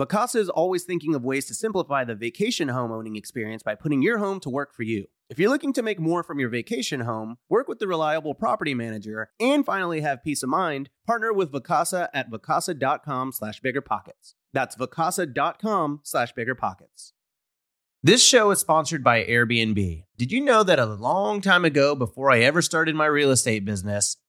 Vacasa is always thinking of ways to simplify the vacation home owning experience by putting your home to work for you. If you're looking to make more from your vacation home, work with the reliable property manager, and finally have peace of mind, partner with Vacasa at vacasa.com/biggerpockets. That's vacasa.com/biggerpockets. This show is sponsored by Airbnb. Did you know that a long time ago, before I ever started my real estate business,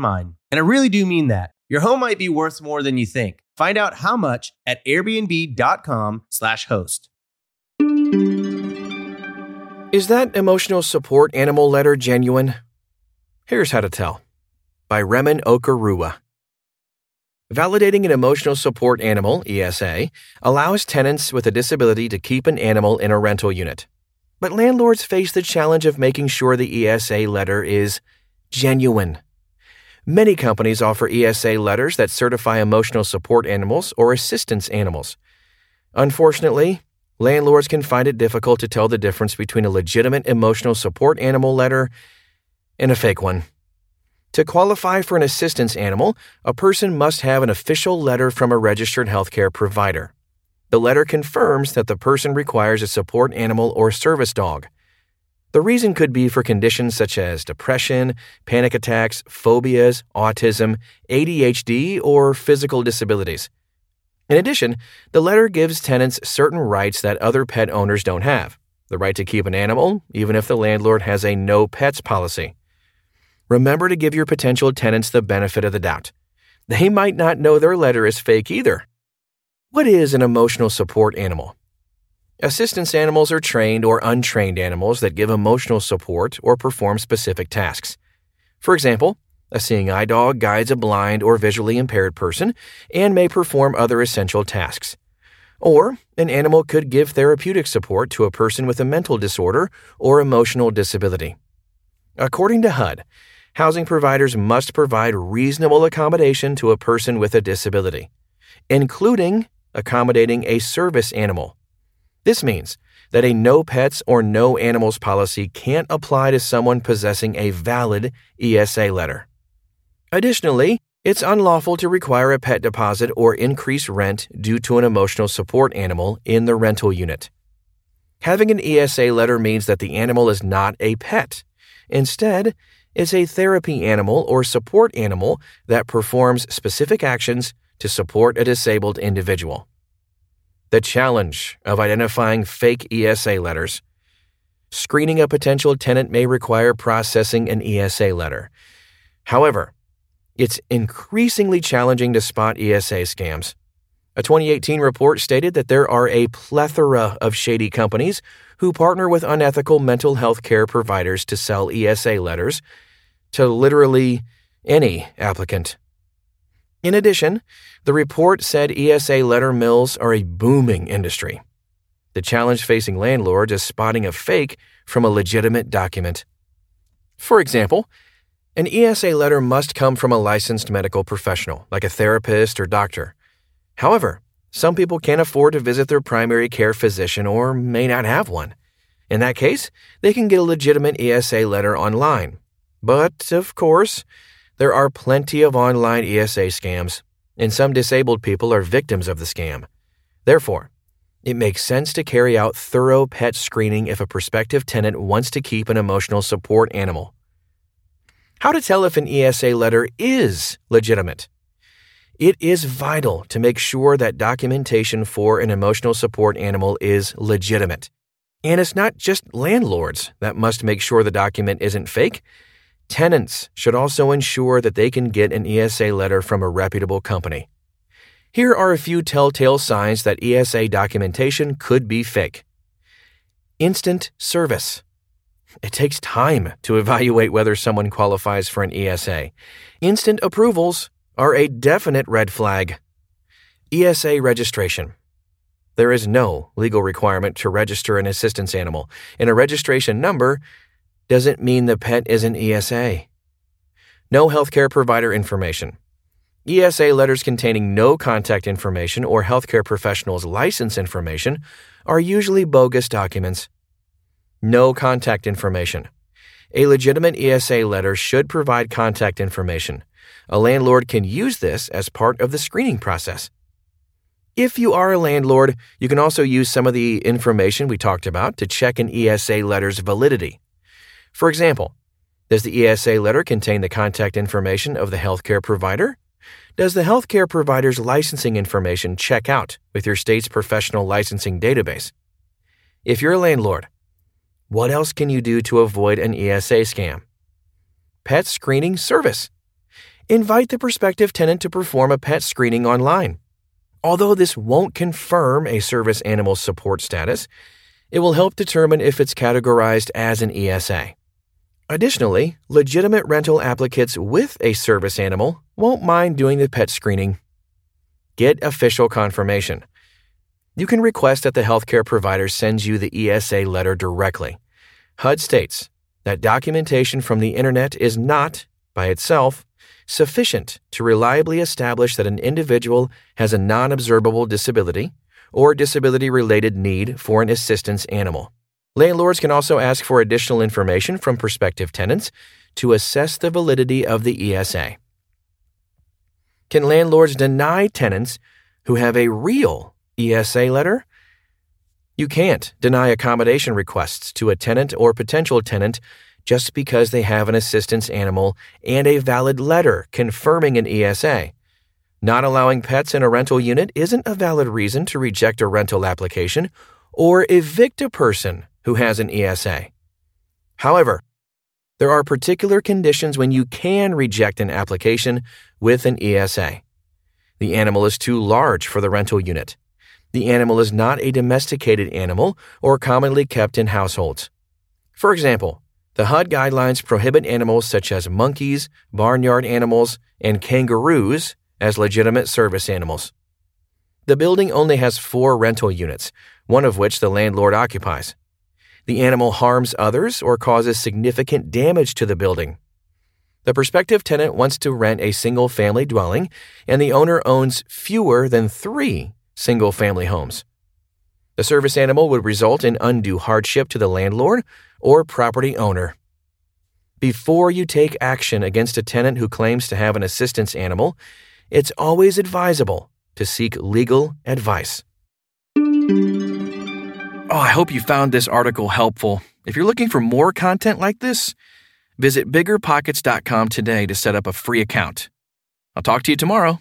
mine. And I really do mean that. Your home might be worth more than you think. Find out how much at airbnb.com/host. Is that emotional support animal letter genuine? Here's how to tell. By Remen Okorua. Validating an emotional support animal, ESA, allows tenants with a disability to keep an animal in a rental unit. But landlords face the challenge of making sure the ESA letter is genuine. Many companies offer ESA letters that certify emotional support animals or assistance animals. Unfortunately, landlords can find it difficult to tell the difference between a legitimate emotional support animal letter and a fake one. To qualify for an assistance animal, a person must have an official letter from a registered healthcare provider. The letter confirms that the person requires a support animal or service dog. The reason could be for conditions such as depression, panic attacks, phobias, autism, ADHD, or physical disabilities. In addition, the letter gives tenants certain rights that other pet owners don't have, the right to keep an animal, even if the landlord has a no pets policy. Remember to give your potential tenants the benefit of the doubt. They might not know their letter is fake either. What is an emotional support animal? Assistance animals are trained or untrained animals that give emotional support or perform specific tasks. For example, a seeing-eye dog guides a blind or visually impaired person and may perform other essential tasks. Or, an animal could give therapeutic support to a person with a mental disorder or emotional disability. According to HUD, housing providers must provide reasonable accommodation to a person with a disability, including accommodating a service animal. This means that a no pets or no animals policy can't apply to someone possessing a valid ESA letter. Additionally, it's unlawful to require a pet deposit or increase rent due to an emotional support animal in the rental unit. Having an ESA letter means that the animal is not a pet. Instead, it's a therapy animal or support animal that performs specific actions to support a disabled individual. The challenge of identifying fake ESA letters. Screening a potential tenant may require processing an ESA letter. However, it's increasingly challenging to spot ESA scams. A 2018 report stated that there are a plethora of shady companies who partner with unethical mental health care providers to sell ESA letters to literally any applicant. In addition, the report said ESA letter mills are a booming industry. The challenge facing landlords is spotting a fake from a legitimate document. For example, an ESA letter must come from a licensed medical professional, like a therapist or doctor. However, some people can't afford to visit their primary care physician or may not have one. In that case, they can get a legitimate ESA letter online. But, of course, there are plenty of online ESA scams, and some disabled people are victims of the scam. Therefore, it makes sense to carry out thorough pet screening if a prospective tenant wants to keep an emotional support animal. How to tell if an ESA letter is legitimate? It is vital to make sure that documentation for an emotional support animal is legitimate. And it's not just landlords that must make sure the document isn't fake. Tenants should also ensure that they can get an ESA letter from a reputable company. Here are a few telltale signs that ESA documentation could be fake. Instant service. It takes time to evaluate whether someone qualifies for an ESA. Instant approvals are a definite red flag. ESA registration. There is no legal requirement to register an assistance animal, and a registration number doesn't mean the pet is an ESA. No healthcare provider information. ESA letters containing no contact information or healthcare professionals' license information are usually bogus documents. No contact information. A legitimate ESA letter should provide contact information. A landlord can use this as part of the screening process. If you are a landlord, you can also use some of the information we talked about to check an ESA letter's validity. For example, does the ESA letter contain the contact information of the healthcare provider? Does the healthcare provider's licensing information check out with your state's professional licensing database? If you're a landlord, what else can you do to avoid an ESA scam? Pet screening service. Invite the prospective tenant to perform a pet screening online. Although this won't confirm a service animal support status, it will help determine if it's categorized as an ESA. Additionally, legitimate rental applicants with a service animal won't mind doing the pet screening. Get official confirmation. You can request that the healthcare provider sends you the ESA letter directly. HUD states that documentation from the internet is not, by itself, sufficient to reliably establish that an individual has a non-observable disability or disability-related need for an assistance animal. Landlords can also ask for additional information from prospective tenants to assess the validity of the ESA. Can landlords deny tenants who have a real ESA letter? You can't deny accommodation requests to a tenant or potential tenant just because they have an assistance animal and a valid letter confirming an ESA. Not allowing pets in a rental unit isn't a valid reason to reject a rental application or evict a person who has an ESA. However, there are particular conditions when you can reject an application with an ESA. The animal is too large for the rental unit. The animal is not a domesticated animal or commonly kept in households. For example, the HUD guidelines prohibit animals such as monkeys, barnyard animals, and kangaroos as legitimate service animals. The building only has 4 rental units, one of which the landlord occupies. The animal harms others or causes significant damage to the building. The prospective tenant wants to rent a single-family dwelling, and the owner owns fewer than 3 single-family homes. The service animal would result in undue hardship to the landlord or property owner. Before you take action against a tenant who claims to have an assistance animal, it's always advisable to seek legal advice. Oh, I hope you found this article helpful. If you're looking for more content like this, visit BiggerPockets.com today to set up a free account. I'll talk to you tomorrow.